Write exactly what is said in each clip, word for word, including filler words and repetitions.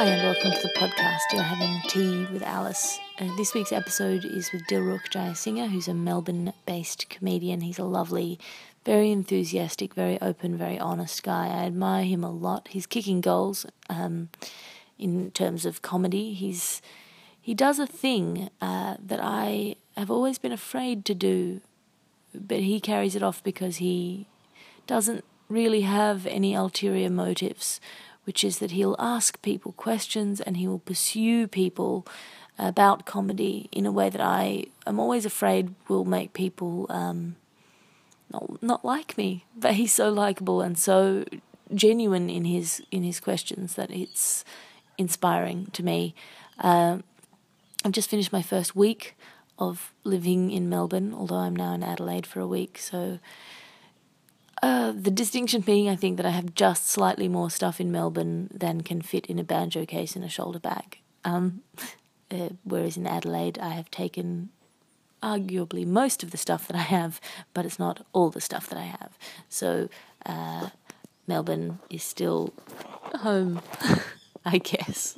Hi and welcome to the podcast. You're having tea with Alice. Uh, this week's episode is with Dilruk Jayasinghe, who's a Melbourne-based comedian. He's a lovely, very enthusiastic, very open, very honest guy. I admire him a lot. He's kicking goals um, in terms of comedy. He's he does a thing uh, that I have always been afraid to do, but he carries it off because he doesn't really have any ulterior motives, which is that he'll ask people questions and he will pursue people about comedy in a way that I am always afraid will make people um, not not like me. But he's so likable and so genuine in his in his questions that it's inspiring to me. Uh, I've just finished my first week of living in Melbourne, although I'm now in Adelaide for a week, so... Uh, the distinction being, I think, that I have just slightly more stuff in Melbourne than can fit in a banjo case and a shoulder bag. Um, uh, whereas in Adelaide, I have taken arguably most of the stuff that I have, but it's not all the stuff that I have. So uh, Melbourne is still home, I guess.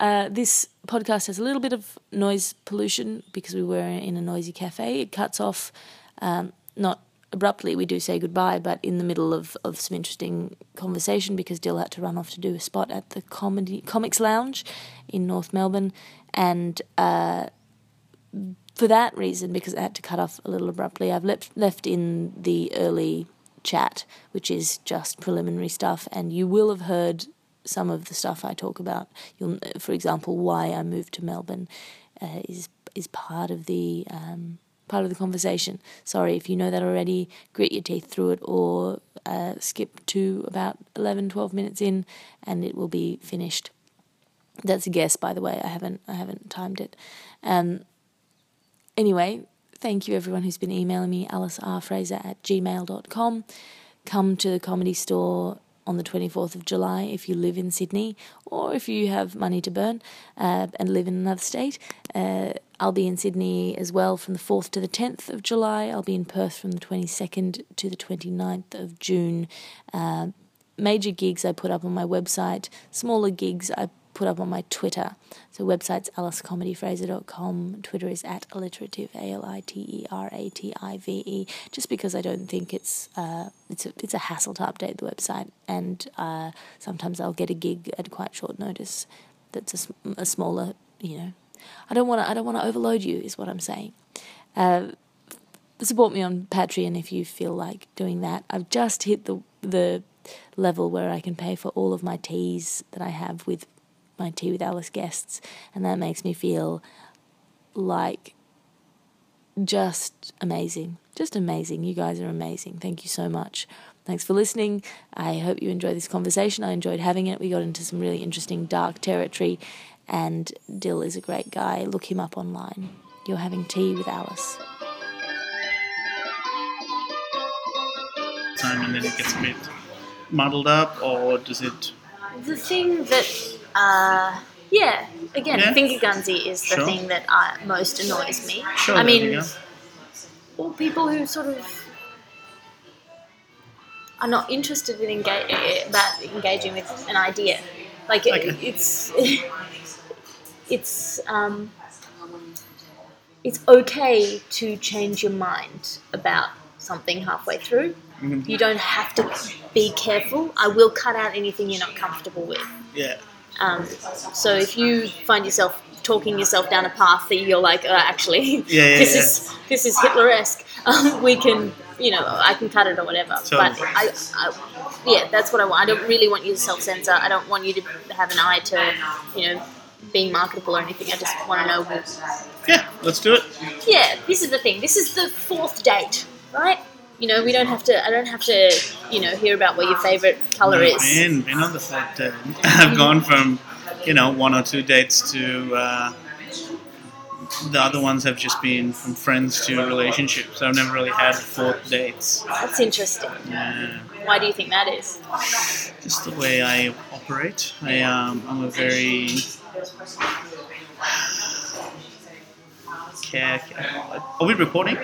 Uh, this podcast has a little bit of noise pollution because we were in a noisy cafe. It cuts off, um, not... abruptly, we do say goodbye, but in the middle of, of some interesting conversation because Dil had to run off to do a spot at the comedy Comics Lounge in North Melbourne, and uh, for that reason, because I had to cut off a little abruptly, I've left left in the early chat, which is just preliminary stuff, and you will have heard some of the stuff I talk about. You'll, for example, why I moved to Melbourne uh, is is part of the. Um, part of the conversation. Sorry, if you know that already, grit your teeth through it or uh, skip to about eleven, twelve minutes in and it will be finished. That's a guess, by the way. I haven't I haven't timed it. Um. Anyway, thank you everyone who's been emailing me, alice r fraser at gmail dot com. Come to the Comedy Store on the twenty-fourth of July if you live in Sydney or if you have money to burn uh, and live in another state. Uh I'll be in Sydney as well from the fourth to the tenth of July. I'll be in Perth from the twenty-second to the twenty-ninth of June. Uh, major gigs I put up on my website. Smaller gigs I put up on my Twitter. So website's alice comedy fraser dot com. Twitter is at alliterative, A L I T E R A T I V E, just because I don't think it's, uh, it's, a, it's a hassle to update the website. And uh, sometimes I'll get a gig at quite short notice that's a, a smaller, you know, I don't want to. I don't want to overload you, is what I'm saying. Uh, support me on Patreon if you feel like doing that. I've just hit the the level where I can pay for all of my teas that I have with my Tea with Alice guests, and that makes me feel like just amazing, just amazing. You guys are amazing. Thank you so much. Thanks for listening. I hope you enjoy this conversation. I enjoyed having it. We got into some really interesting dark territory. And Dil is a great guy. Look him up online. You're having tea with Alice. And then it gets a bit muddled up, or does it... The thing that, uh, yeah, again, yeah. Finger gunsy is the sure. thing that I, most annoys me. Sure, I mean, all people who sort of are not interested in engage- about engaging with an idea. Like, okay. it, it's... It's um, it's okay to change your mind about something halfway through. Mm-hmm. You don't have to be careful. I will cut out anything you're not comfortable with. Yeah. Um, so if you find yourself talking yourself down a path that you're like, oh, actually, yeah, yeah, this yeah. is this is Hitler-esque. Um, we can, you know, I can cut it or whatever. Totally. But I, I, yeah, that's what I want. I don't really want you to self-censor. I don't want you to have an eye to, you know. Being marketable or anything, I just want to know what... Yeah, let's do it. Yeah, this is the thing. This is the fourth date, right? You know, we don't have to... I don't have to, you know, hear about what your favourite colour no, is. Been, been on the fourth date. I've gone from, you know, one or two dates to... Uh, the other ones have just been from friends to relationships. I've never really had fourth dates. That's interesting. Yeah. Why do you think that is? Just the way I operate. I, um, I'm a very... kick and all that. Are we recording? We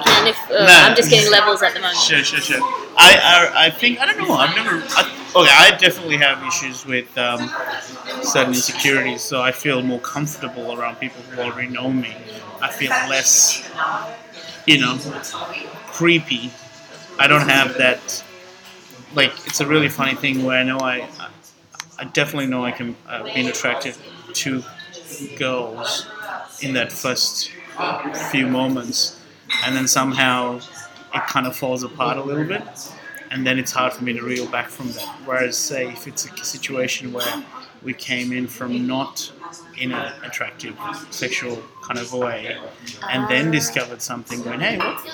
can. If, uh, nah. I'm just getting levels at the moment. Sure, sure, sure. I, I, I think I don't know. I've never. I, okay, I definitely have issues with um, certain insecurities, so I feel more comfortable around people who already know me. I feel less, you know, creepy. I don't have that. Like, it's a really funny thing where I know I, I, I definitely know I can uh, be attractive to girls in that first few moments, and then somehow it kind of falls apart a little bit, and then it's hard for me to reel back from that. Whereas, say, if it's a situation where we came in from not in an attractive sexual kind of way, and then discovered something going, hey, what?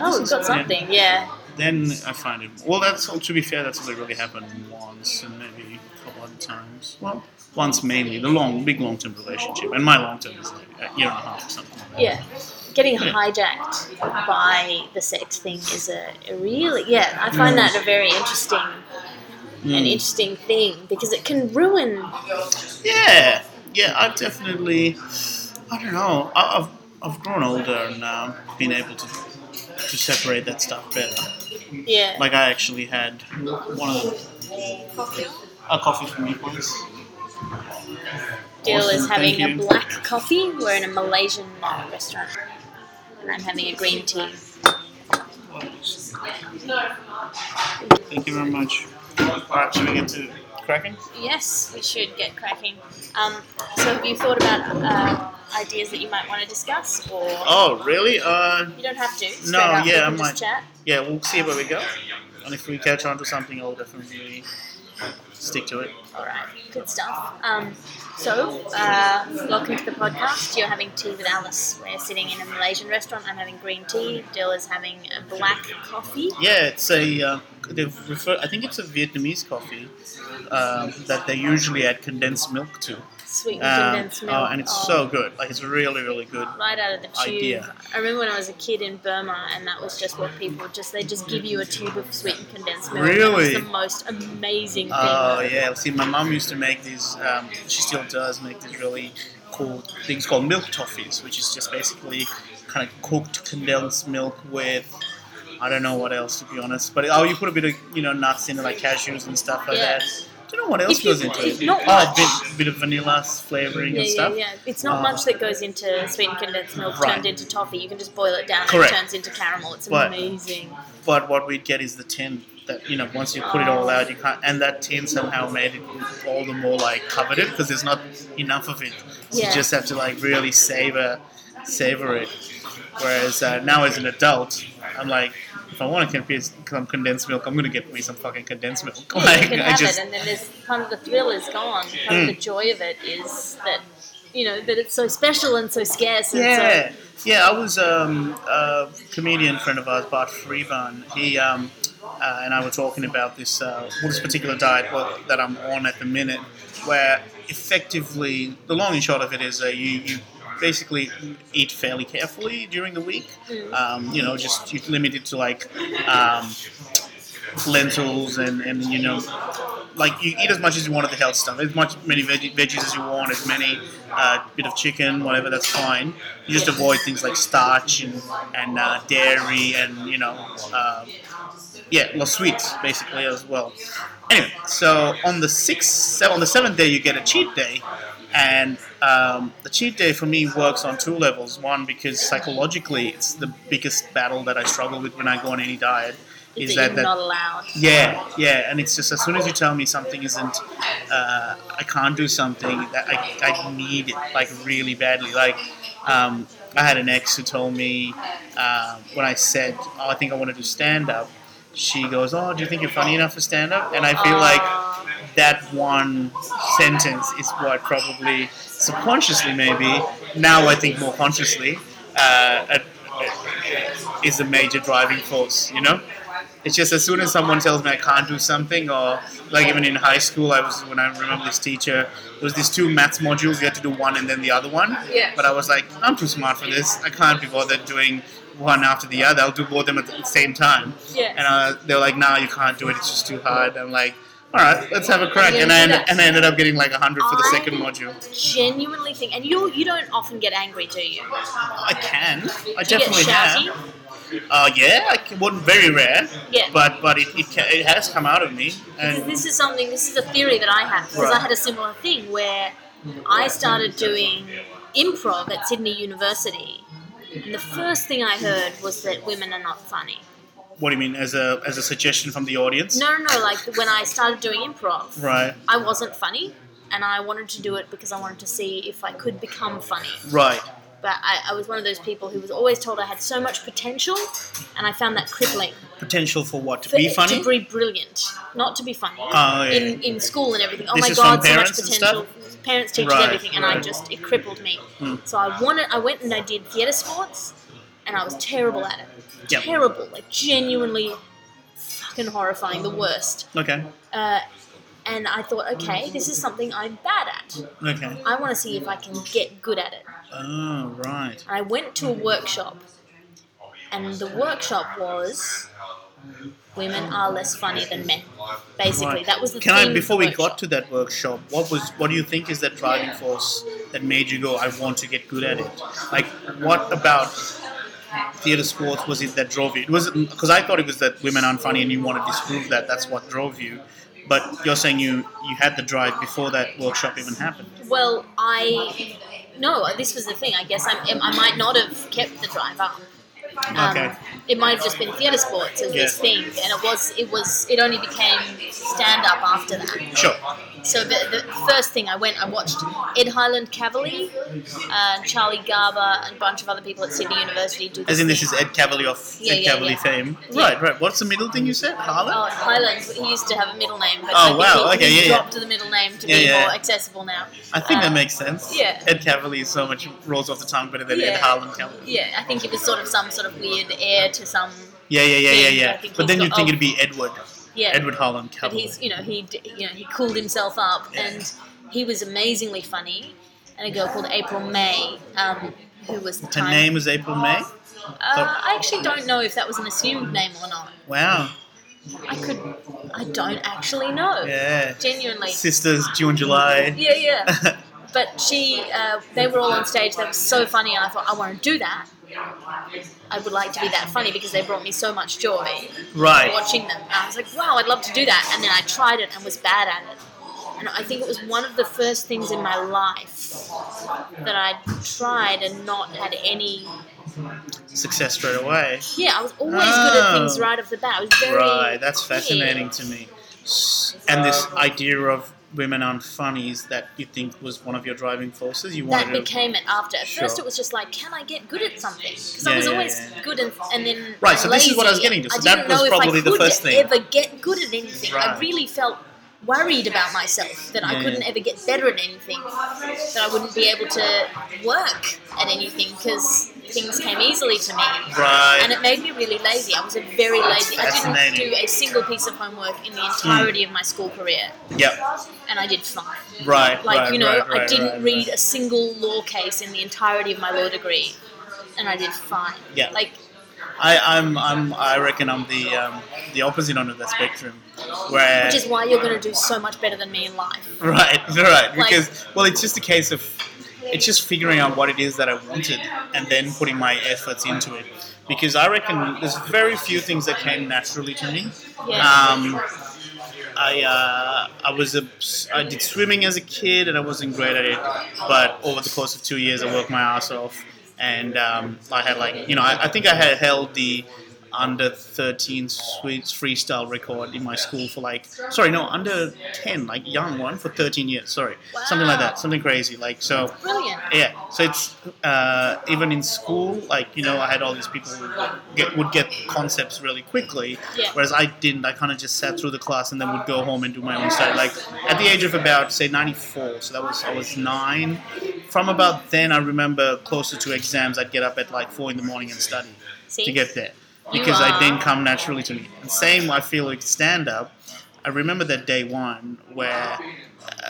Oh, we've got something, yeah. Then I find it, well, that's, to be fair, that's only really happened once and maybe a couple other times. Well, once mainly, the long, big long-term relationship, and my long-term is like a year and a half or something like that. Yeah. Getting yeah. hijacked by the sex thing is a, a really, yeah, I find mm. that a very interesting, mm. an interesting thing, because it can ruin. Yeah, yeah, I've definitely, I don't know, I've, I've grown older now, been able to to separate that stuff better. Yeah. Like, I actually had one of the... Coffee? A coffee for me, please. Jill awesome, is having a black coffee. We're in a Malaysian restaurant. And I'm having a green tea. Thank you very much. Alright, should we get to cracking? Yes, we should get cracking. Um, so have you thought about... Uh, ideas that you might want to discuss, or oh, really? Uh, you don't have to. Straight no, up, yeah, I might. Chat. Yeah, we'll see where we go, and if we catch on to something, I'll definitely stick to it. All right, good stuff. Um, so uh, welcome to the podcast. You're having tea with Alice. We're sitting in a Malaysian restaurant. I'm having green tea. Dill is having a black coffee. Yeah, it's a. Uh, they've referred, I think it's a Vietnamese coffee um, that they usually add condensed milk to. Sweet um, condensed milk. Oh, and it's oh. so good. Like, it's really, really good. Right out of the tube. Idea. I remember when I was a kid in Burma, and that was just what people just they just give you a tube of sweetened condensed milk. Really? It's the most amazing thing. Oh yeah. See, my mum used to make these. Um, she still does make these really cool things called milk toffees, which is just basically kind of cooked condensed milk with. I don't know what else, to be honest. But oh, you put a bit of you know nuts in it, like cashews and stuff like yeah. that. Do you know what else you, goes into it? Not oh, a bit, bit of vanilla flavouring yeah, and stuff. Yeah, yeah, It's not uh, much that goes into sweetened condensed milk right. turned into toffee. You can just boil it down Correct. and it turns into caramel. It's but, amazing. But what we'd get is the tin that, you know, once you put it all out, you can't... And that tin somehow made it all the more, like, covered it because there's not enough of it. So yeah. you just have to, like, really savour savour it. Whereas uh, now as an adult, I'm like... If I want to get some condensed milk, I'm going to get me some fucking condensed milk. Yeah, like, you can have I just... it, and then there's kind of the thrill is gone. Kind mm. of the joy of it is that, you know, that it's so special and so scarce. And yeah, so... yeah. I was um, a comedian friend of ours, Bart Freevan. He um, uh, and I were talking about this uh, this particular diet that I'm on at the minute, where effectively the long and short of it is uh, you. you basically eat fairly carefully during the week. Mm. Um, you know, just you limit it to like um, lentils and, and, you know, like you eat as much as you want of the health stuff. As much many veg- veggies as you want, as many uh, bit of chicken, whatever, that's fine. You just avoid things like starch and, and uh, dairy and, you know, uh, yeah, well, sweets basically as well. Anyway, so on the sixth, on the seventh day you get a cheat day. And um, the cheat day for me works on two levels. One, because psychologically it's the biggest battle that I struggle with when I go on any diet. Is that you're not allowed. Yeah, yeah. And it's just as soon as you tell me something isn't, uh, I can't do something, that I, I need it, like, really badly. Like, um, I had an ex who told me uh, when I said, oh, I think I want to do stand-up, she goes, oh, do you think you're funny enough for stand-up? And I feel uh... like... that one sentence is what probably subconsciously, maybe now I think more consciously, uh, is a major driving force. You know, it's just as soon as someone tells me I can't do something, or like even in high school, I was when I remember this teacher, there was these two maths modules, you had to do one and then the other one. Yeah. But I was like, I'm too smart for this. I can't be bothered doing one after the other. I'll do both of them at the same time. Yeah. And uh, they were like, no, you can't do it. It's just too hard. I'm like. all right, let's have a crack. And, and, I, and I ended up getting like a hundred for the I second module. Genuinely think, and you you don't often get angry, do you? I can. I do definitely can. Uh, yeah, I can, well, very rare. Yeah. But but it it, can, it has come out of me. And this is something, this is a theory that I have, because right. I had a similar thing where I started doing improv at Sydney University. And the first thing I heard was that women are not funny. What do you mean, as a as a suggestion from the audience? No, no, no, like when I started doing improv, right. I wasn't funny, and I wanted to do it because I wanted to see if I could become funny. Right. But I, I was one of those people who was always told I had so much potential, and I found that crippling. Potential for what? To for, be funny? To be brilliant. Not to be funny. Oh, yeah. In, in school and everything. Oh this my God, so much potential. Parents, teachers, right, everything, and right. I just, it crippled me. Hmm. So I wanted, I went and I did theatre sports, and I was terrible at it. Yep. Terrible. Like, genuinely fucking horrifying. The worst. Okay. Uh, and I thought, okay, this is something I'm bad at. Okay. I want to see if I can get good at it. Oh, right. And I went to a workshop, and the workshop was women are less funny than men. Basically, right. that was the. Can theme I? Before we workshop. Got to that workshop, what was? What do you think is that driving force that made you go, I want to get good at it? Like, what about theatre sports was it that drove you? It was because I thought it was that women aren't funny, and you want to disprove that. That's what drove you. But you're saying you you had the drive before that workshop even happened. Well, I no. This was the thing. I guess I'm, I might not have kept the drive up. Um, okay. It might have just been theatre sports as yeah. this thing, and it was it was it only became stand up after that. Sure. So the, the first thing I went, I watched Ed Harland Kavalee, uh, Charlie Garber, and a bunch of other people at Sydney University do. This as in, this thing. Is Ed Kavalee of yeah, Ed yeah, Kavalee yeah. fame, yeah. right? Right. What's the middle thing you said? Harland. Oh, Harland. He used to have a middle name, but oh, wow. he, okay, he yeah, dropped yeah. the middle name to yeah, be yeah. more accessible now. I think um, that makes sense. Yeah. Ed Kavalee is so much rolls off the tongue better than yeah. Ed Harland Kavalee. Yeah, I think it was sort of some sort of weird heir to some. Yeah, yeah, yeah, yeah, yeah. But then you'd think it'd be Edward. Yeah. Edward Harland Kavalee. But he's, you know, he, you know, he cooled himself up, yeah. and he was amazingly funny. And a girl called April May, um, who was the time. Her name was April May? Uh, I actually don't know if that was an assumed name or not. Wow. I could, I don't actually know. Yeah. Genuinely. Sisters, June, July. Yeah, yeah. But she, uh, they were all on stage. They were so funny, and I thought, I want to do that. I would like to be that funny because they brought me so much joy right. watching them. And I was like, wow, I'd love to do that. And then I tried it and was bad at it. And I think it was one of the first things in my life that I tried and not had any success straight away. Yeah, I was always oh. good at things right off the bat. I was very right, that's fascinating to me. And this idea of women aren't funny is that you think was one of your driving forces? You wanted that became to... it after. At sure. first it was just like, can I get good at something? Because yeah, I was yeah, always yeah. good and, and then Right, I'm so lazy. This is what I was getting to. So I that was probably the first thing. I didn't know if I could ever get good at anything. Right. I really felt worried about myself that yeah, I couldn't yeah. ever get better at anything, that I wouldn't be able to work at anything because things came easily to me. Right. And it made me really lazy. I was a very lazy. I didn't do a single piece of homework in the entirety mm. of my school career. Yep. And I did fine. Right. Like, right, you know, right, right, I didn't right, read right. a single law case in the entirety of my law degree, and I did fine. Yeah. Like. I, I'm, I'm, I reckon I'm the um, the opposite end of the spectrum, where which is why you're going to do so much better than me in life. Right, right. Like, because well, it's just a case of it's just figuring out what it is that I wanted and then putting my efforts into it. Because I reckon there's very few things that came naturally to me. Yeah. Um, I uh, I was a, I did swimming as a kid and I wasn't great at it, but over the course of two years I worked my ass off. And um, I had like, you know, I, I think I had held the under thirteen sweets freestyle record in my school for like, sorry, no, under ten, like young one for thirteen years, sorry. Wow. Something like that, something crazy. Like, so, brilliant. Yeah, so it's, uh, even in school, like, you know, I had all these people who would get, would get concepts really quickly, yeah. whereas I didn't, I kind of just sat through the class and then would go home and do my own stuff. Like, at the age of about, say, ninety-four, so that was, I was nine. From about then, I remember closer to exams, I'd get up at like four in the morning and study See? To get there. Because I didn't come naturally to me. And same, I feel like stand-up. I remember that day one where,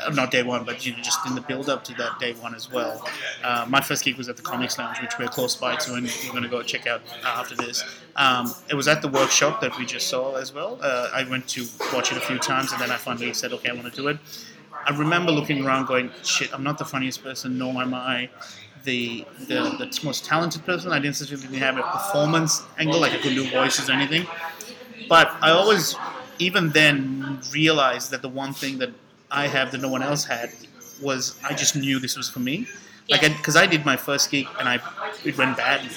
uh, not day one, but you know, just in the build-up to that day one as well, uh, my first gig was at the Comics Lounge, which we're close by to, and we're going to go check out after this. Um, it was at the workshop that we just saw as well. Uh, I went to watch it a few times, and then I finally said, okay, I want to do it. I remember looking around going, shit, I'm not the funniest person, nor am I the the, the most talented person. I didn't necessarily have a performance angle, like I couldn't do voices or anything. But I always... even then realized that the one thing that I have that no one else had was I just knew this was for me. Like, because I, I did my first gig and I it went badly,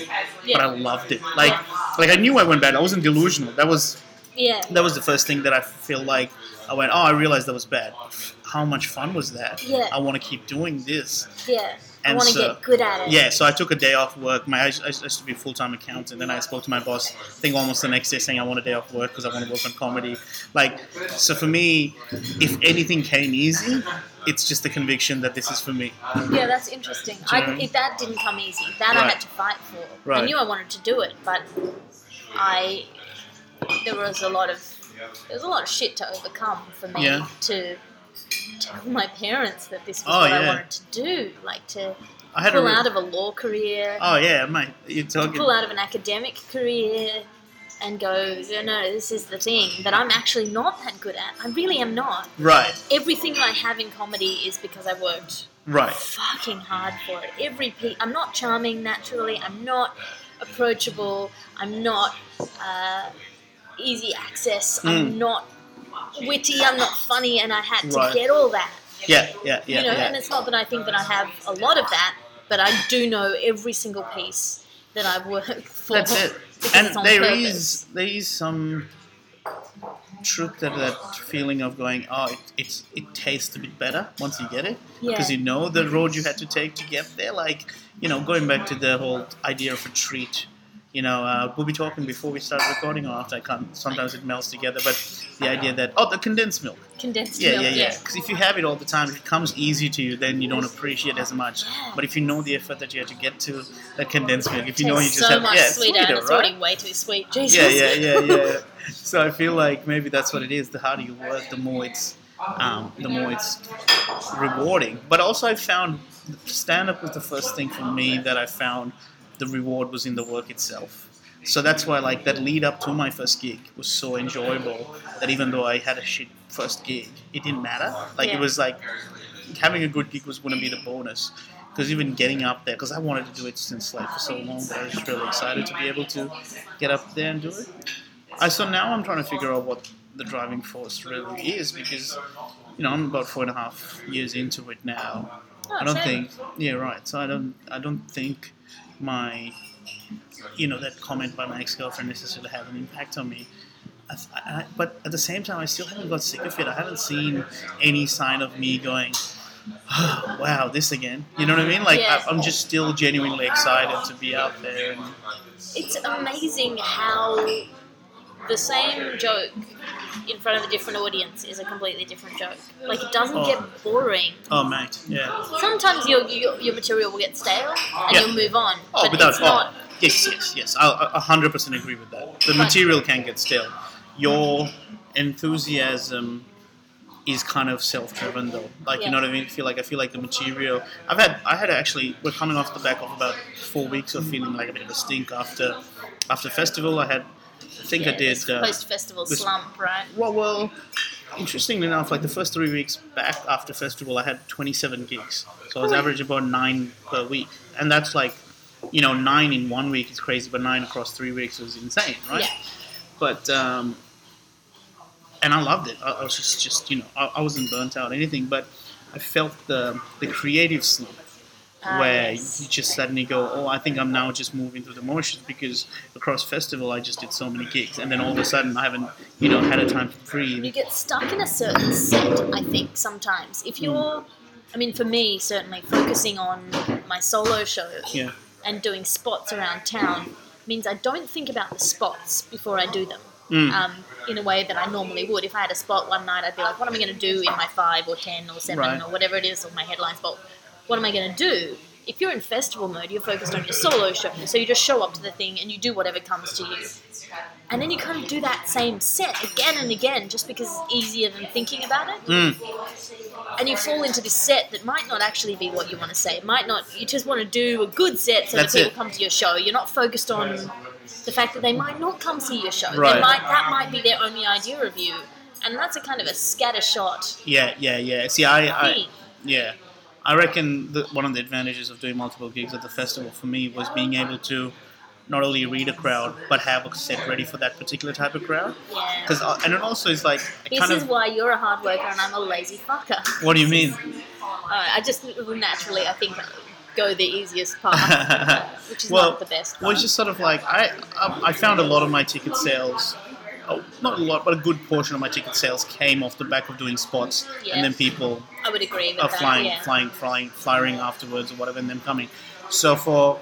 yeah. But I loved it. Like, like I knew I went bad. I wasn't delusional. That was, yeah. That was the first thing that I feel like I went, oh, I realized that was bad. How much fun was that? Yeah. I want to keep doing this. Yeah. And I want to so, get good at it. Yeah, so I took a day off work. My I used to be a full-time accountant. Then I spoke to my boss, I think almost the next day, saying I want a day off work because I want to work on comedy. Like, so for me, if anything came easy, it's just the conviction that this is for me. Yeah, that's interesting. You know? I, if that didn't come easy. That right. I had to fight for. Right. I knew I wanted to do it, but I there was a lot of there was a lot of shit to overcome for me yeah. to. Tell my parents that this was oh, what yeah. I wanted to do, like to I had pull re- out of a law career. Oh yeah, mate, you're talking. To pull out of an academic career and go, no, no, this is the thing that I'm actually not that good at. I really am not. Right. Everything I have in comedy is because I worked right fucking hard for it. Every pe- I'm not charming naturally. I'm not approachable. I'm not uh, easy access. Mm. I'm not. Witty, I'm not funny, and I had to right. get all that. Yeah, yeah, yeah. You know, yeah. And it's not that I think that I have a lot of that, but I do know every single piece that I've worked for. That's it. And there purpose. is there is some truth to that feeling of going, oh, it, it's it tastes a bit better once you get it, because yeah. you know the road you had to take to get there. Like, you know, going back to the whole idea of a treat. You know, uh, we'll be talking before we start recording or after. I can't. Sometimes it melts together. But the idea that, oh, the condensed milk. Condensed yeah, milk, yeah. Yeah, yeah. Because if you have it all the time, if it comes easy to you, then you don't appreciate it as much. Yeah. But if you know the effort that you have to get to that condensed milk, if you know you just so have... much yeah, sweeter, sweeter, and it's already right? way too sweet. Jesus. Yeah, yeah, yeah, yeah. So I feel like maybe that's what it is. The harder you work, the more it's, um, the more it's rewarding. But also I found stand-up was the first thing for me that I found... the reward was in the work itself. So that's why, like, that lead up to my first gig was so enjoyable that even though I had a shit first gig, it didn't matter. Like, yeah. it was like having a good gig was going to be the bonus. Because even getting up there, because I wanted to do it since, like, for so long, that I was just really excited to be able to get up there and do it. I, so now I'm trying to figure out what the driving force really is because, you know, I'm about four and a half years into it now. Oh, I don't same. think... Yeah, right. So I don't. I don't think... my, you know, that comment by my ex-girlfriend necessarily had an impact on me. I, I, but at the same time, I still haven't got sick of it. I haven't seen any sign of me going, oh, wow, this again. You know what I mean? Like, yeah. I, I'm just still genuinely excited to be out there. And it's amazing how the same joke in front of a different audience is a completely different joke. Like, it doesn't oh. get boring. Oh, mate, yeah. Sometimes your your, your material will get stale and yeah. you'll move on. Oh, but without, it's not... Oh. Yes, yes, yes. I one hundred percent agree with that. The material can get stale. Your enthusiasm is kind of self-driven, though. Like, yeah. you know what I mean? I feel like I feel like the material... I've had... I had actually... We're coming off the back of about four weeks of feeling like a bit of a stink after after festival. I had... I think yeah, I did uh, post-festival this, slump, right? Well, well, interestingly enough, like the first three weeks back after festival, I had twenty-seven gigs, so I was averaging about nine per week, and that's like, you know, nine in one week is crazy, but nine across three weeks was insane, right? Yeah. But um, and I loved it. I, I was just, just you know, I, I wasn't burnt out or anything, but I felt the the creative slump. Uh, where yes. you just suddenly go, oh, I think I'm now just moving through the motions because across festival I just did so many gigs, and then all of a sudden I haven't, you know, had a time to breathe. You get stuck in a certain set, I think, sometimes. If you're, I mean, for me, certainly, focusing on my solo show yeah. and doing spots around town means I don't think about the spots before I do them. Mm. Um, in a way that I normally would. If I had a spot one night, I'd be like, what am I going to do in my five or ten or seven right. or whatever it is, or my headline spot? What am I going to do? if you're in festival mode, you're focused on your solo show, so you just show up to the thing and you do whatever comes to you. And then you kind of do that same set again and again just because it's easier than thinking about it. Mm. And you fall into this set that might not actually be what you want to say. It might not. You just want to do a good set so That's that people it. come to your show. You're not focused on the fact that they might not come see your show. Right. They might, that might be their only idea of you. And that's a kind of a scattershot. Yeah, yeah, yeah. See, I, I yeah, I reckon that one of the advantages of doing multiple gigs at the festival for me was being able to not only read a crowd but have a set ready for that particular type of crowd. Yeah. Because and it also is like I this kind is of, why you're a hard worker and I'm a lazy fucker. What do you mean? Uh, I just naturally, I think. go the easiest path, which is well, not the best path. Well, it's just sort of like, I, I I found a lot of my ticket sales, oh, not a lot, but a good portion of my ticket sales came off the back of doing spots, yeah. and then people I would agree with are that, flying, yeah. flying, flying, flying afterwards or whatever, and them coming. So for,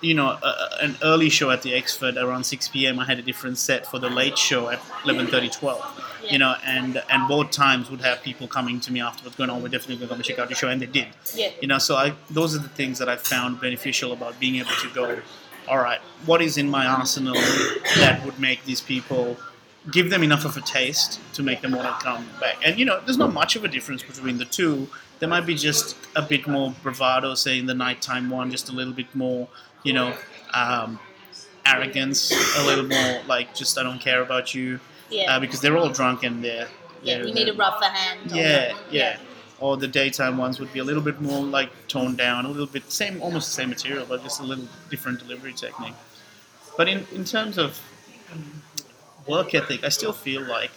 you know, uh, an early show at the Exford around six p.m, I had a different set for the late show at eleven thirty, twelve. Yeah. You know, and and both times would have people coming to me afterwards going, oh, we're definitely going to come and check out your show, and they did. Yeah. You know, so I those are the things that I found beneficial about being able to go, all right, what is in my arsenal that would make these people, give them enough of a taste to make them want to come back. And, you know, there's not much of a difference between the two. There might be just a bit more bravado, say, in the nighttime one, just a little bit more, you know, um, arrogance, a little more like just I don't care about you. Yeah. Uh, because they're all drunk and they're... they're yeah, you need a rough hand. Yeah, yeah, yeah. Or the daytime ones would be a little bit more, like, toned down, a little bit, same, almost the same material, but just a little different delivery technique. But in, in terms of work ethic, I still feel like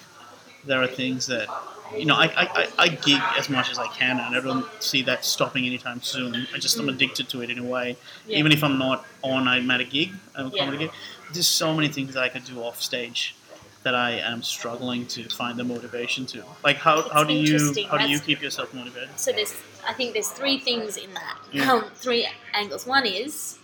there are things that, you know, I, I, I gig as much as I can, and I don't see that stopping anytime soon. I just, mm. I'm addicted to it in a way. Yeah. Even if I'm not on, I'm at a gig, I'm a comedy yeah. gig. There's so many things that I could do off stage that I am struggling to find the motivation to. Like, how, how do you how do you keep yourself motivated? So there's, I think there's three things in that. Yeah. Um, three angles. One is,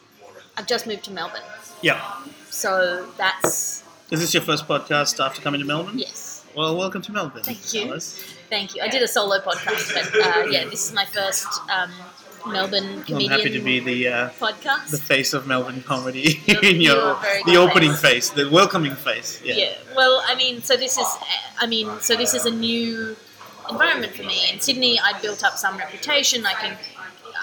I've just moved to Melbourne. Yeah. So that's... Is this your first podcast after coming to Melbourne? Yes. Well, welcome to Melbourne. Thank you. Alice. Thank you. I did a solo podcast, but uh, yeah, this is my first... Um, Melbourne comedian I'm happy to be the uh, podcast. The face of Melbourne comedy you're, in your the opening face. face, the welcoming face. Yeah. yeah. Well, I mean, so this is, I mean, so this is a new environment for me. In Sydney, I built up some reputation. I can,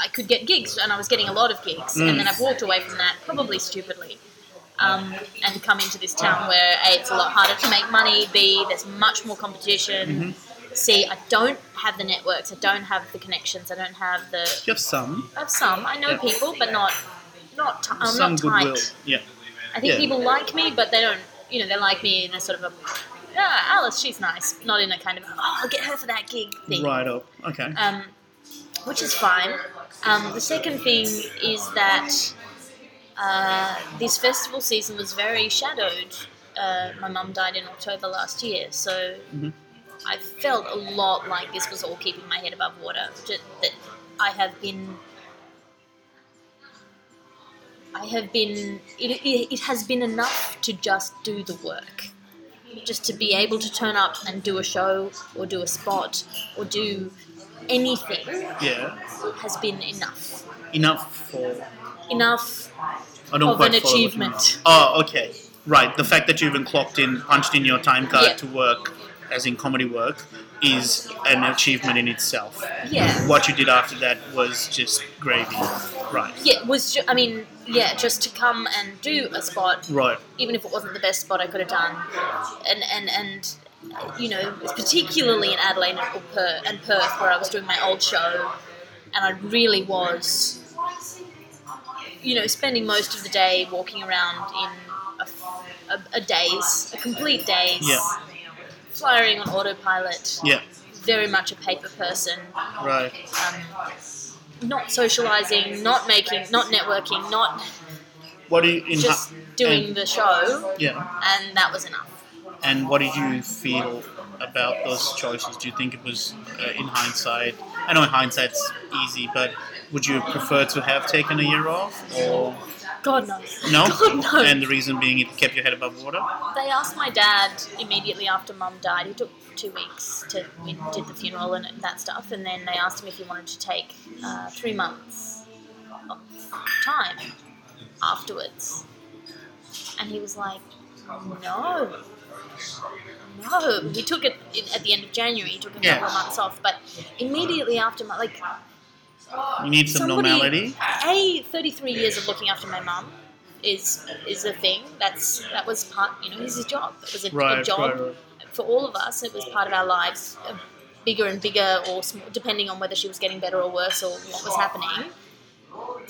I could get gigs, and I was getting a lot of gigs, mm. and then I've walked away from that, probably stupidly, um, and come into this town where A, it's a lot harder to make money. B, there's much more competition. Mm-hmm. See, I don't have the networks, I don't have the connections, I don't have the... You have some. I have some. I know yeah. people, but not... not. T- I'm some not tight. Goodwill. Yeah. I think yeah. people like me, but they don't... You know, they like me in a sort of a... Ah, Alice, she's nice. Not in a kind of, oh, I'll get her for that gig thing. Right up. Okay. Um, which is fine. Um, the second thing is that uh, this festival season was very shadowed. Uh, my mum died in October last year, so... Mm-hmm. I felt a lot like this was all keeping my head above water. Just that I have been, I have been, it, it, it has been enough to just do the work. Just to be able to turn up and do a show or do a spot or do anything yeah. has been enough. Enough for? Enough I don't of quite an achievement. Oh, okay. Right. The fact that you even clocked in, punched in your time card yeah. to work. As in comedy work, is an achievement in itself. Yeah. What you did after that was just gravy, right? Yeah, it was. Ju- I mean, yeah, just to come and do a spot, right? Even if it wasn't the best spot I could have done, and and and you know, particularly in Adelaide and Perth, and Perth where I was doing my old show, and I really was, you know, spending most of the day walking around in a, a, a daze, a complete daze. Yeah. Flying on autopilot. Yeah. Very much a paper person. Right. Um, not socialising, not making, not networking, not what do you in just ha- doing and, the show. Yeah. And that was enough. And what did you feel about those choices? Do you think it was, uh, in hindsight, I know in hindsight's easy, but would you prefer to have taken a year off or... God no. No? God no. And the reason being it kept your head above water? They asked my dad immediately after Mum died. He took two weeks to we did the funeral and that stuff. And then they asked him if he wanted to take uh, three months of time afterwards. And he was like, no, no. He took it in, at the end of January, he took a yeah. couple of months off, but immediately after, my, like... You need some somebody, normality? A, thirty-three years of looking after my mum is is a thing. That's That was part, you know, his job. It was a, right, a job right, right. for all of us. It was part of our lives, bigger and bigger, or sm- depending on whether she was getting better or worse or what was happening,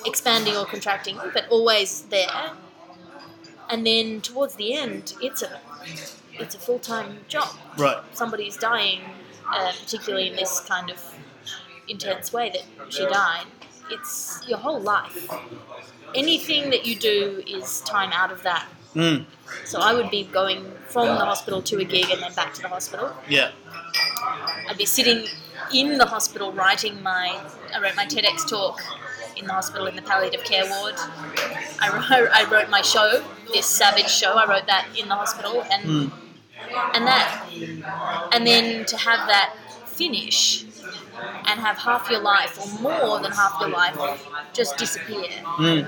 expanding or contracting, but always there. And then towards the end, it's a it's a full-time job. Right. Somebody's dying, uh, particularly in this kind of intense way that she died. It's your whole life. Anything that you do is time out of that. Mm. So I would be going from the hospital to a gig and then back to the hospital. Yeah. I'd be sitting in the hospital writing my... I wrote my TEDx talk in the hospital in the palliative care ward. I wrote, I wrote my show, this Savage show. I wrote that in the hospital. And mm. and that... And then to have that finish... and have half your life or more than half your life just disappear. Mm.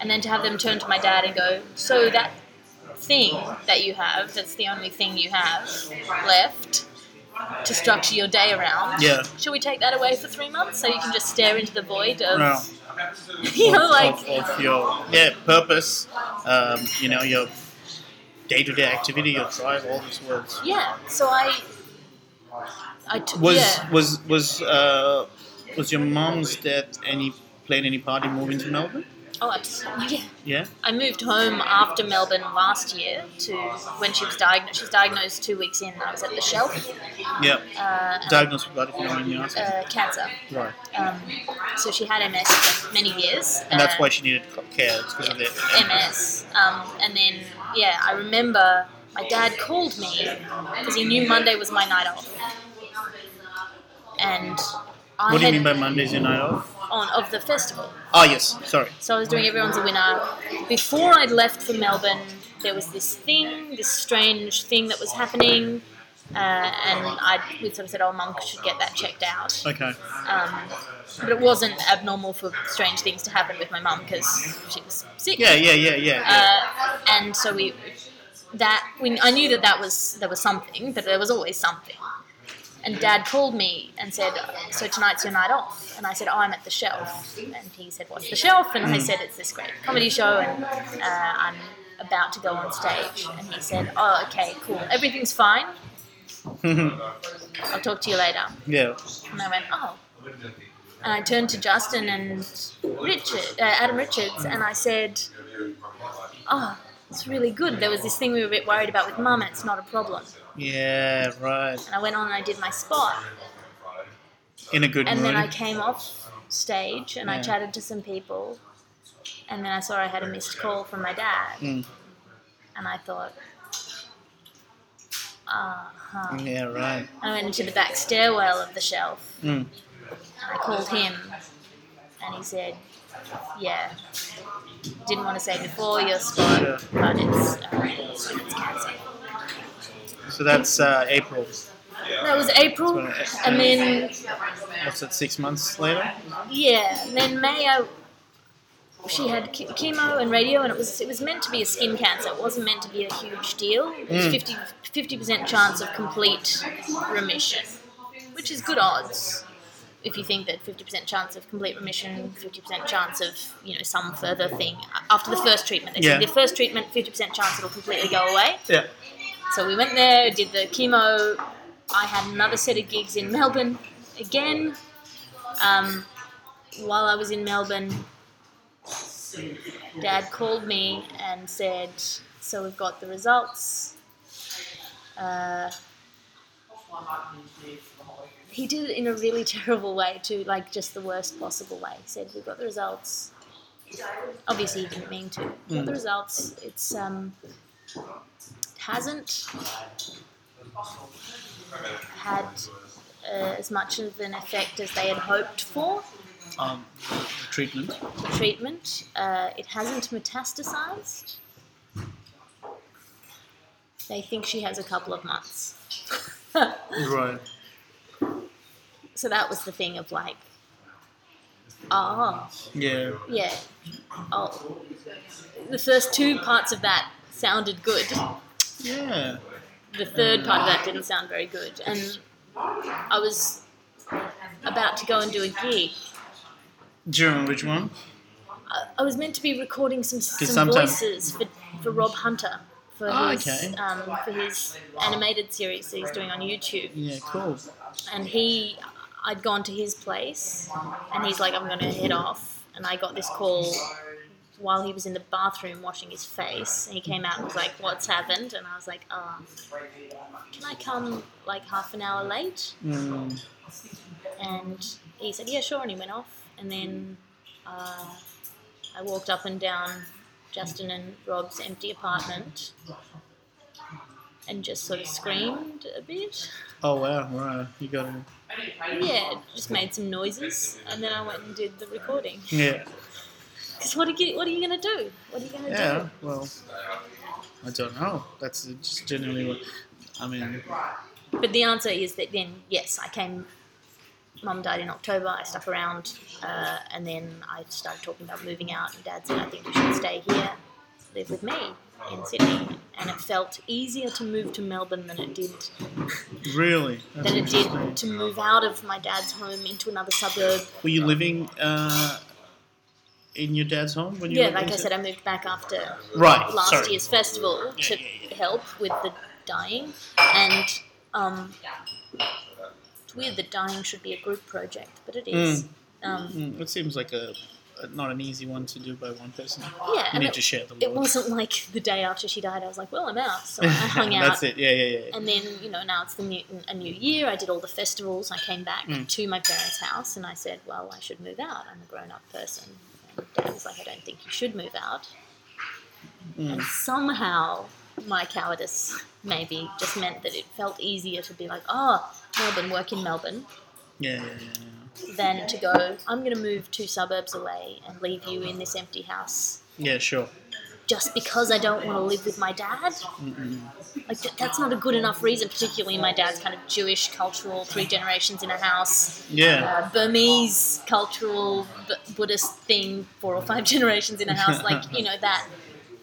And then to have them turn to my dad and go, so that thing that you have, that's the only thing you have left to structure your day around, yeah. should we take that away for three months so you can just stare into the void of... No. you know, of, like... Of, of your yeah, purpose, um, you know, your day-to-day activity, your drive, all these words. Yeah, so I... I t- was, yeah. was was uh, was your mum's death any played any part in moving to Melbourne? Oh, absolutely. Yeah. Yeah. I moved home after Melbourne last year to when she was diagnosed. She was diagnosed two weeks in. I was at the shelf. Yeah. Uh, diagnosed with blood, if you know when you ask. Uh, cancer. Right. Um, so she had M S for many years. And uh, that's why she needed care. It's because yeah, of the M S. Um, and then yeah, I remember my dad called me because he knew Monday was my night off. And I what do you mean by Mondays your night off? On, of the festival. Oh, yes. Sorry. So I was doing Everyone's a Winner. Before I left for Melbourne, there was this thing, this strange thing that was happening. Uh, and I we sort of said, oh, Mum should get that checked out. Okay. Um, but it wasn't abnormal for strange things to happen with my mum because she was sick. Yeah, yeah, yeah, yeah. yeah. Uh, and so we that we, I knew that, that was there was something, but there was always something. And Dad called me and said, so tonight's your night off. And I said, oh, I'm at the shelf. And he said, what's the shelf? And mm. I said, it's this great comedy show and uh, I'm about to go on stage. And he said, oh, okay, cool. Everything's fine. I'll talk to you later. Yeah. And I went, oh. And I turned to Justin and Richard, uh, Adam Richards, and I said, oh, it's really good. There was this thing we were a bit worried about with Mum and it's not a problem. Yeah, right. And I went on and I did my spot. In a good mood. And then I came off stage and yeah. I chatted to some people and then I saw I had a missed call from my dad. Mm. And I thought, uh-huh. Yeah, right. I went into the back stairwell of the shelf. Mm. I called him and he said, yeah, didn't want to say before your spot, yeah. but it's, uh, it's cancer. So that's uh, April. That was April, and then... What's that, six months later? Yeah, and then May, I, she had chemo and radio, and it was it was meant to be a skin cancer. It wasn't meant to be a huge deal. It was mm. fifty percent chance of complete remission, which is good odds, if you think that fifty percent chance of complete remission, fifty percent chance of, you know, some further thing. After the first treatment, they yeah. said the first treatment, fifty percent chance it'll completely go away. Yeah. So we went there, did the chemo. I had another set of gigs in Melbourne again. Um, while I was in Melbourne, Dad called me and said, so we've got the results. Uh, he did it in a really terrible way too, like just the worst possible way. He said, we've got the results. Obviously, he didn't mean to. We've got the results. It's... um. hasn't had uh, as much of an effect as they had hoped for. Um, the treatment. The treatment. Uh, it hasn't metastasized. They think she has a couple of months. Right. So that was the thing of like, Ah. Yeah. Yeah. Oh. The first two parts of that sounded good. Yeah. The third part of that didn't sound very good. And I was about to go and do a gig. Do you remember which one? I, I was meant to be recording some, some voices for, for Rob Hunter. For, oh, his, okay. um, for his animated series that he's doing on YouTube. Yeah, cool. And he, I'd gone to his place, and he's like, I'm going to head off. And I got this call while he was in the bathroom washing his face, and he came out and was like, what's happened? And I was like, oh, can I come like half an hour late? Mm. And he said, yeah, sure, and he went off. And then uh, I walked up and down Justin and Rob's empty apartment and just sort of screamed a bit. Oh, wow, wow. You got it. Yeah, just made some noises, and then I went and did the recording. Yeah. Because what are you, what are you going to do? What are you going to yeah, do? Yeah, well, I don't know. That's just generally what, I mean... But the answer is that then, yes, I came... Mum died in October, I stuck around, uh, and then I started talking about moving out, and Dad said, I think you should stay here, live with me in Sydney. And it felt easier to move to Melbourne than it did really? That's than it did to move out of my dad's home into another suburb. Were you living uh, in your dad's home? When you Yeah, like I said, I moved back after right, last sorry. year's festival yeah, to yeah, yeah. help with the dying, and... Um, It's weird that dying should be a group project, but it is. Mm. Um, mm. It seems like a, a not an easy one to do by one person. Yeah, you need it, to share the load. It wasn't like the day after she died, I was like, well, I'm out, so I hung out. That's it, yeah, yeah, yeah. And then, you know, now it's the new, a new year, I did all the festivals, I came back mm. to my parents' house, and I said, well, I should move out, I'm a grown-up person. And Dad was like, I don't think you should move out. Mm. And somehow... my cowardice maybe just meant that it felt easier to be like, oh, Melbourne, work in Melbourne. Yeah, yeah, yeah. yeah. Than to go, I'm going to move two suburbs away and leave you in this empty house. Yeah, sure. Just because I don't want to live with my dad? Mm-mm. Like, that's not a good enough reason, particularly my dad's kind of Jewish, cultural, three generations in a house. Yeah. Uh, Burmese, cultural, B- Buddhist thing, four or five generations in a house. Like, you know, that...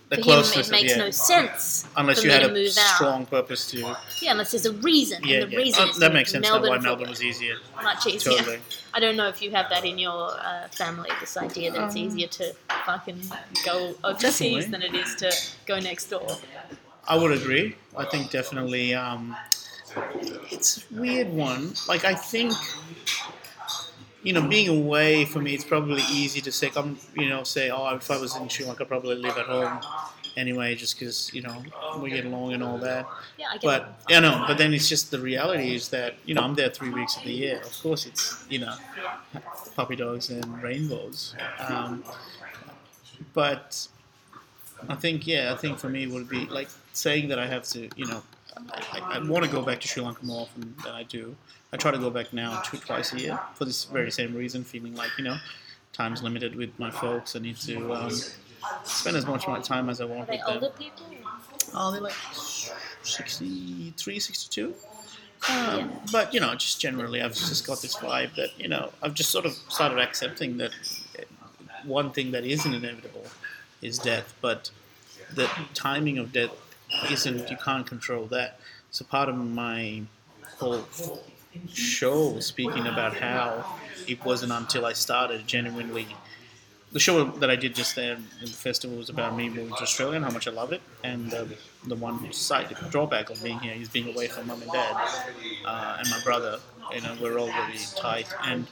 The for him, it makes yeah. no sense unless for you me had to a move strong out. purpose to. Yeah, unless there's a reason. Yeah, and the yeah. reason oh, is that makes sense. That's why Melbourne was easier. Much easier. Totally. I don't know if you have that in your uh, family. This idea that um, it's easier to fucking go overseas than it is to go next door. I would agree. I think definitely. Um, it's a weird one. Like I think. You know, being away for me, it's probably easy to say, come, you know, say, oh, if I was in Sri Lanka, I'd probably live at home anyway, just because, you know, we get along and all that. Yeah, I get But, I yeah, know, but then it's just the reality is that, you know, I'm there three weeks of the year. Of course it's, you know, puppy dogs and rainbows. Um, but I think, yeah, I think for me it would be, like, saying that I have to, you know, I, I want to go back to Sri Lanka more often than I do. I try to go back now two, twice a year for this very same reason, feeling like, you know, time's limited with my folks. I need to um, spend as much of my time as I want with them. Are they older people? Oh, they're like sixty-three, sixty-two. Um, yeah. But, you know, just generally I've just got this vibe that, you know, I've just sort of started accepting that one thing that isn't inevitable is death, but the timing of death isn't, you can't control that. So part of my whole show was speaking about how it wasn't until I started genuinely, the show that I did just there in the festival was about me moving to Australia and how much I love it, and the, the one side the drawback of being here is being away from mum and dad uh, and my brother. You know, we're all really tight, and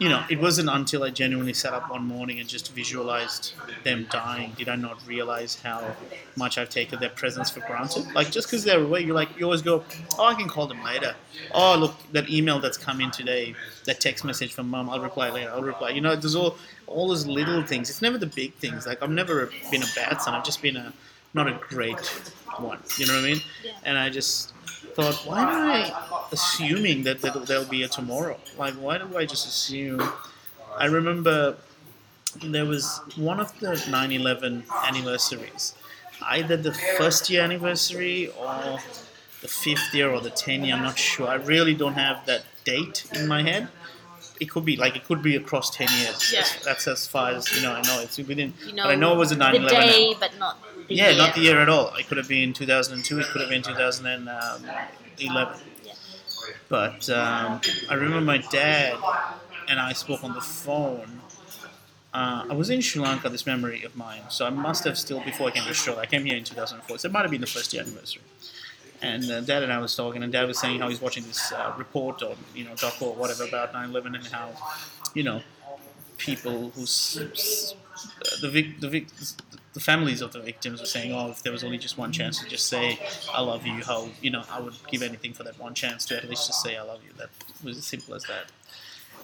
you know, it wasn't until I genuinely sat up one morning and just visualized them dying did I not realize how much I've taken their presence for granted. Like, just because they're away, you like you always go, oh, I can call them later. Oh, look, that email that's come in today, that text message from mum, I'll reply later. I'll reply. You know, there's all all those little things. It's never the big things. Like, I've never been a bad son. I've just been a not a great one. You know what I mean? And I just. Thought, why am I assuming that there'll be a tomorrow? Like, why do I just assume? I remember there was one of the nine eleven anniversaries, either the first year anniversary or the fifth year or the tenth year, I'm not sure. I really don't have that date in my head. it could be like it could be across ten years. Yeah. That's, that's as far as you know. I know it's within. You know, but I know it was a nine eleven. The day, but not the yeah, year. Yeah, not the year at all. It could have been two thousand two. It could have been two thousand eleven. Yeah. But um, I remember my dad and I spoke on the phone. Uh, I was in Sri Lanka, this memory of mine, so I must have still, before I came to Australia, I came here in two thousand four, so it might have been the first year anniversary. And uh, Dad and I was talking, and Dad was saying how he's watching this uh, report or, you know, doc or whatever about nine eleven and how, you know, people who's, uh, the, vic- the, vic- the families of the victims were saying, oh, if there was only just one chance to just say, I love you, how, you know, I would give anything for that one chance to at least just say, I love you. That was as simple as that.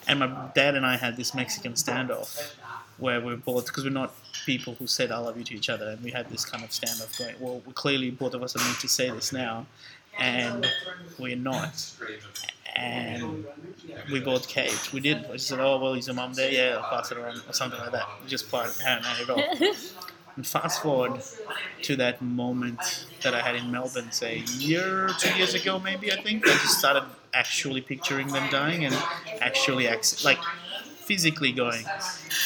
And my dad and I had this Mexican standoff where we were both, because we're not people who said I love you to each other, and we had this kind of standoff going, well, we're clearly both of us are meant to say this now, and we're not. And we both caved. We did. We said, oh, well, is your mum there? Yeah, I'll pass it around, or something like that. We just part hand it off. And fast forward to that moment that I had in Melbourne, say, a year or two years ago, maybe, I think. I just started actually picturing them dying and actually, ac- like, physically going,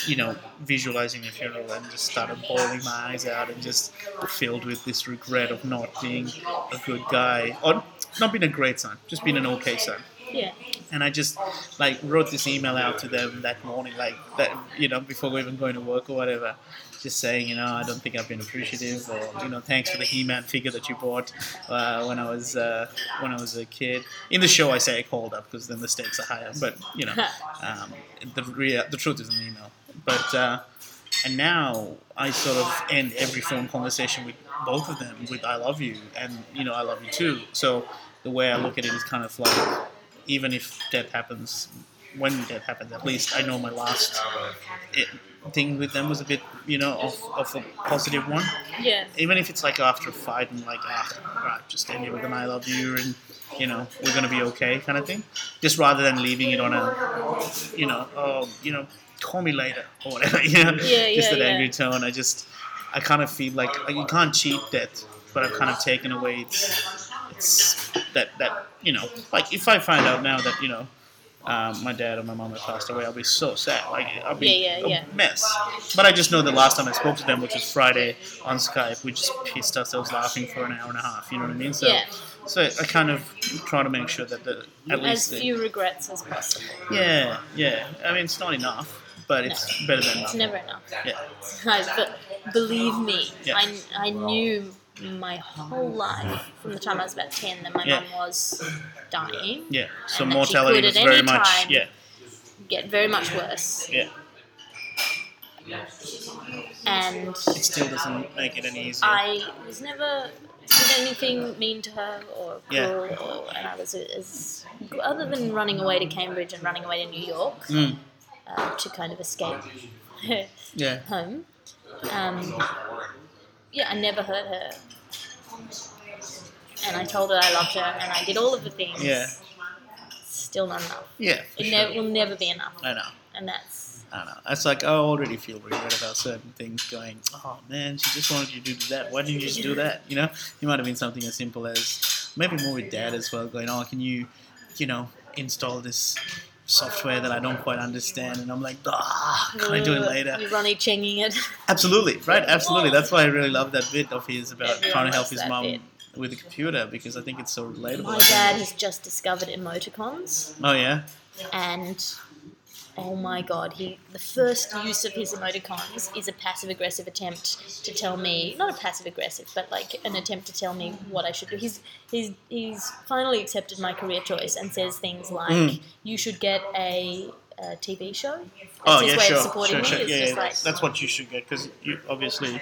you know, visualizing the funeral, and just started bawling my eyes out and just filled with this regret of not being a good guy, or not being a great son, just being an okay son. Yeah. And I just, like, wrote this email out to them that morning, like, that, you know, before we even going to work or whatever, just saying, you know, I don't think I've been appreciative, or, you know, thanks for the He-Man figure that you bought uh, when I was uh, when I was a kid. In the show, I say I called up because then the stakes are higher, but, you know, um, the real, the truth is in the email. But, uh, and now I sort of end every phone conversation with both of them with I love you, and, you know, I love you too. So the way I look at it is kind of like, even if death happens, when death happens, at least I know my last it, thing with them was a bit, you know, of, of a positive one. Yeah. Even if it's like after a fight and like, ah, right, just end it with an I love you and, you know, we're going to be okay kind of thing. Just rather than leaving it on a, you know, oh, you know, call me later or whatever, you know, yeah, just yeah, that yeah. angry tone. I just, I kind of feel like you can't cheat death, but I've kind of taken away its, its that, that, you know, like if I find out now that, you know, Um, my dad or my mom had passed away, I'll be so sad. Like, I'll be yeah, yeah, yeah. a mess. But I just know the last time I spoke to them, which was Friday on Skype, we just pissed ourselves laughing for an hour and a half. You know what I mean? So, yeah. so I kind of try to make sure that the at least as few the, regrets as possible. Yeah, yeah. I mean, it's not enough, but it's no, better than nothing. It's never enough. Yeah. I, but believe me, yeah. I I knew my whole life from the time I was about ten that my yeah. mum was dying. Yeah. So mortality was very much yeah. get very much worse. Yeah. And it still doesn't make it any easier. I was never did anything mean to her or cruel yeah. or and I was as other than running away to Cambridge and running away to New York mm. uh, to kind of escape her yeah. home. Um Yeah, I never hurt her. And I told her I loved her, and I did all of the things. Yeah. Still not enough. Yeah. It sure. ne- will never be enough. I know. And that's... I know. It's like, I already feel regret about certain things going, oh, man, she just wanted you to do that. Why didn't you just do that? You know? It might have been something as simple as, maybe more with Dad as well, going, oh, can you, you know, install this software that I don't quite understand, and I'm like, ah, can I do it later? You're Ronnie Chenging it. Absolutely, right? Absolutely. That's why I really love that bit of his about Everyone trying to help his mum bit. with the computer, because I think it's so relatable. My dad has just discovered emoticons. Oh yeah. And oh my god, he the first use of his emoticons is a passive aggressive attempt to tell me, not a passive aggressive, but like an attempt to tell me what I should do. He's he's he's finally accepted my career choice and says things like, mm. "You should get a, a T V show." That's oh his yeah, way sure, of supporting sure, me. Sure. It's yeah, just yeah. Like, that's what you should get because you obviously.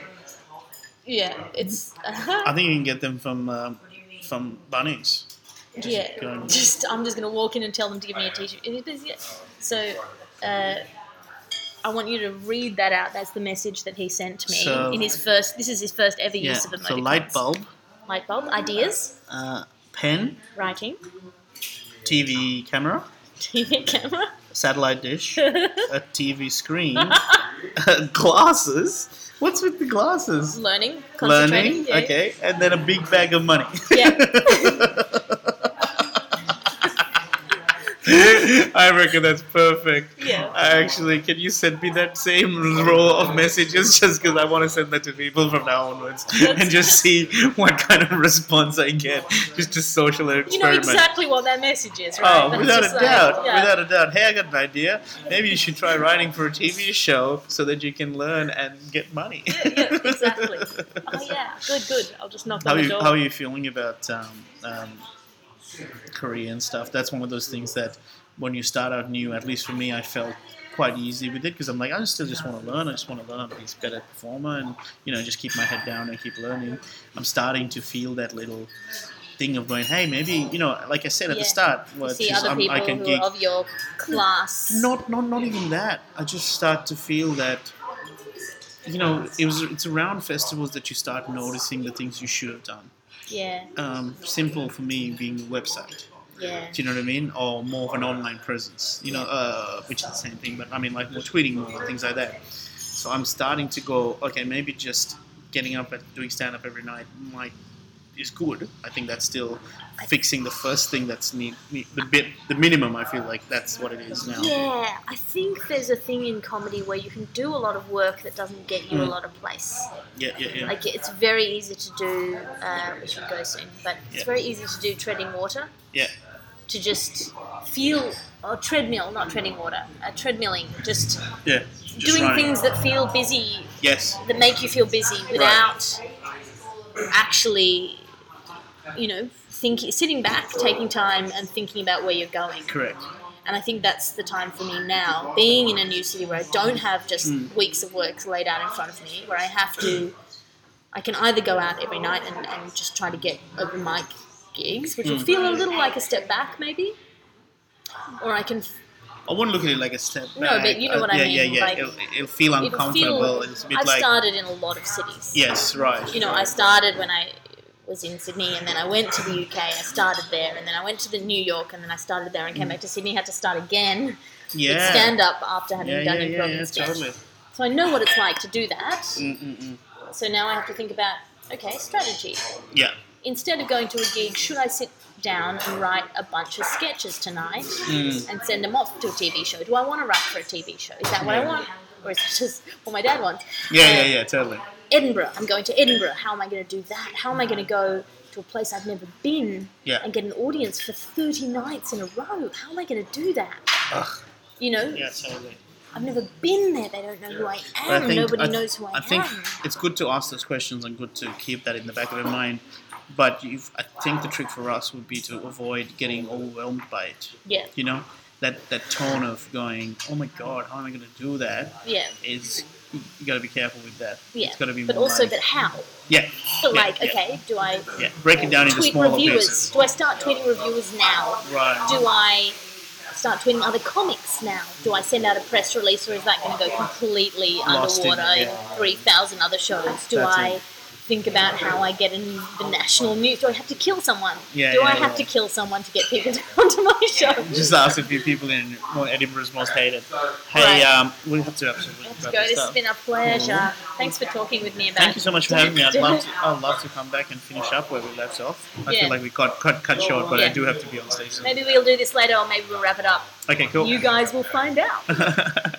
Yeah, it's. Uh, I think you can get them from um, from Bunnings. Just yeah, going, just I'm just gonna walk in and tell them to give me a T-shirt. It is yeah. So. Uh, I want you to read that out. That's the message that he sent to me so, in his first. This is his first ever yeah, use of emoticons. So light bulb, light bulb, ideas, uh, pen, writing, T V camera, T V camera, satellite dish, a T V screen, glasses. What's with the glasses? Learning, concentrating. Learning, yeah. Okay, and then a big bag of money. Yeah. I reckon that's perfect. Yeah. I actually, can you send me that same roll of messages just because I want to send that to people from now onwards and just see what kind of response I get. Just a social experiment. You know exactly what that message is, right? Oh, but without a doubt. Like, yeah. Without a doubt. Hey, I got an idea. Maybe you should try writing for a T V show so that you can learn and get money. Yeah, yeah, exactly. Oh, yeah. Good, good. I'll just knock on the door. How are you feeling about... Um, um, career and stuff? That's one of those things that when you start out new, at least for me, I felt quite easy with it because I'm like, I still just want to learn. I just want to learn. Be a better performer and, you know, just keep my head down and keep learning. I'm starting to feel that little thing of going, hey, maybe, you know, like I said at yeah. the start, well, see just, other people I can who gig. Are of your class. Not, not, not even that. I just start to feel that, you know, it was. It's around festivals that you start noticing the things you should have done. Yeah. Um, simple for me being a website. Yeah. Do you know what I mean? Or more of an online presence. You know, uh, which is the same thing, but I mean, like more tweeting more and things like that. So I'm starting to go, okay, maybe just getting up and doing stand up every night might is good. I think that's still fixing the first thing that's need, need the bit the minimum. I feel like that's what it is now. Yeah, I think there's a thing in comedy where you can do a lot of work that doesn't get you mm. a lot of place. Yeah, yeah, yeah. Like it's very easy to do, uh, which we'll go soon, but it's yeah. very easy to do treading water. Yeah. To just feel or treadmill, not treading water, uh, treadmilling, just yeah, just doing running. Things that feel busy. Yes. That make you feel busy without right. actually. You know, think, sitting back, taking time and thinking about where you're going. Correct. And I think that's the time for me now, being in a new city where I don't have just mm. weeks of work laid out in front of me, where I have to, I can either go out every night and, and just try to get open mic gigs, which mm. will feel a little like a step back maybe, or I can... F- I wouldn't look at it like a step back. No, but you know what uh, I yeah, mean. Yeah, yeah, yeah. Like, it'll, it'll feel uncomfortable. It'll feel, it's a bit I've like, started in a lot of cities. Yes, right. You know, I started when I... was in Sydney, and then I went to the U K and I started there, and then I went to the New York and then I started there and came back to Sydney, had to start again yeah. with stand-up after having yeah, done yeah, improv yeah, yeah, and sketch. Totally. So I know what it's like to do that. Mm-mm-mm. So now I have to think about, okay, strategy. Yeah. Instead of going to a gig, should I sit down and write a bunch of sketches tonight mm. and send them off to a T V show? Do I want to write for a T V show? Is that what yeah. I want? Or is it just what my dad wants? Yeah, um, yeah, yeah, totally. Edinburgh, I'm going to Edinburgh, how am I going to do that? How am I going to go to a place I've never been yeah. and get an audience for thirty nights in a row? How am I going to do that? Ugh. You know? Yeah, totally. I've never been there, they don't know who I am, I think, nobody I th- knows who I, I am. I think it's good to ask those questions and good to keep that in the back of your mind, but you've, I think the trick for us would be to avoid getting overwhelmed by it. Yeah. You know? That, that tone of going, oh my God, how am I going to do that? Yeah. Is... you got to be careful with that. Yeah. It's got to be. But more also, like, but how? Yeah. But yeah, like, yeah. okay, do I? Yeah. Break it down into smaller reviewers. Pieces. Do I start tweeting reviewers now? Right. Do I start tweeting other comics now? Do I send out a press release, or is that going to go completely Lost underwater in yeah. three thousand other shows? Do That's I it. Think about how I get in the national news? Do I have to kill someone? Yeah. Do yeah, I have yeah. to kill someone to get people to come to my show? Just ask a few people in Edinburgh's most hated. Hey, right. um, we'll have to absolutely. Go. This has been a pleasure. Mm-hmm. Thanks for talking with me about. Thank you so much for having me. I'd love to. I'd love to come back and finish up where we left off. I yeah. feel like we got cut cut short, but yeah. I do have to be on stage. Maybe we'll do this later, or maybe we'll wrap it up. Okay, cool. You guys will find out.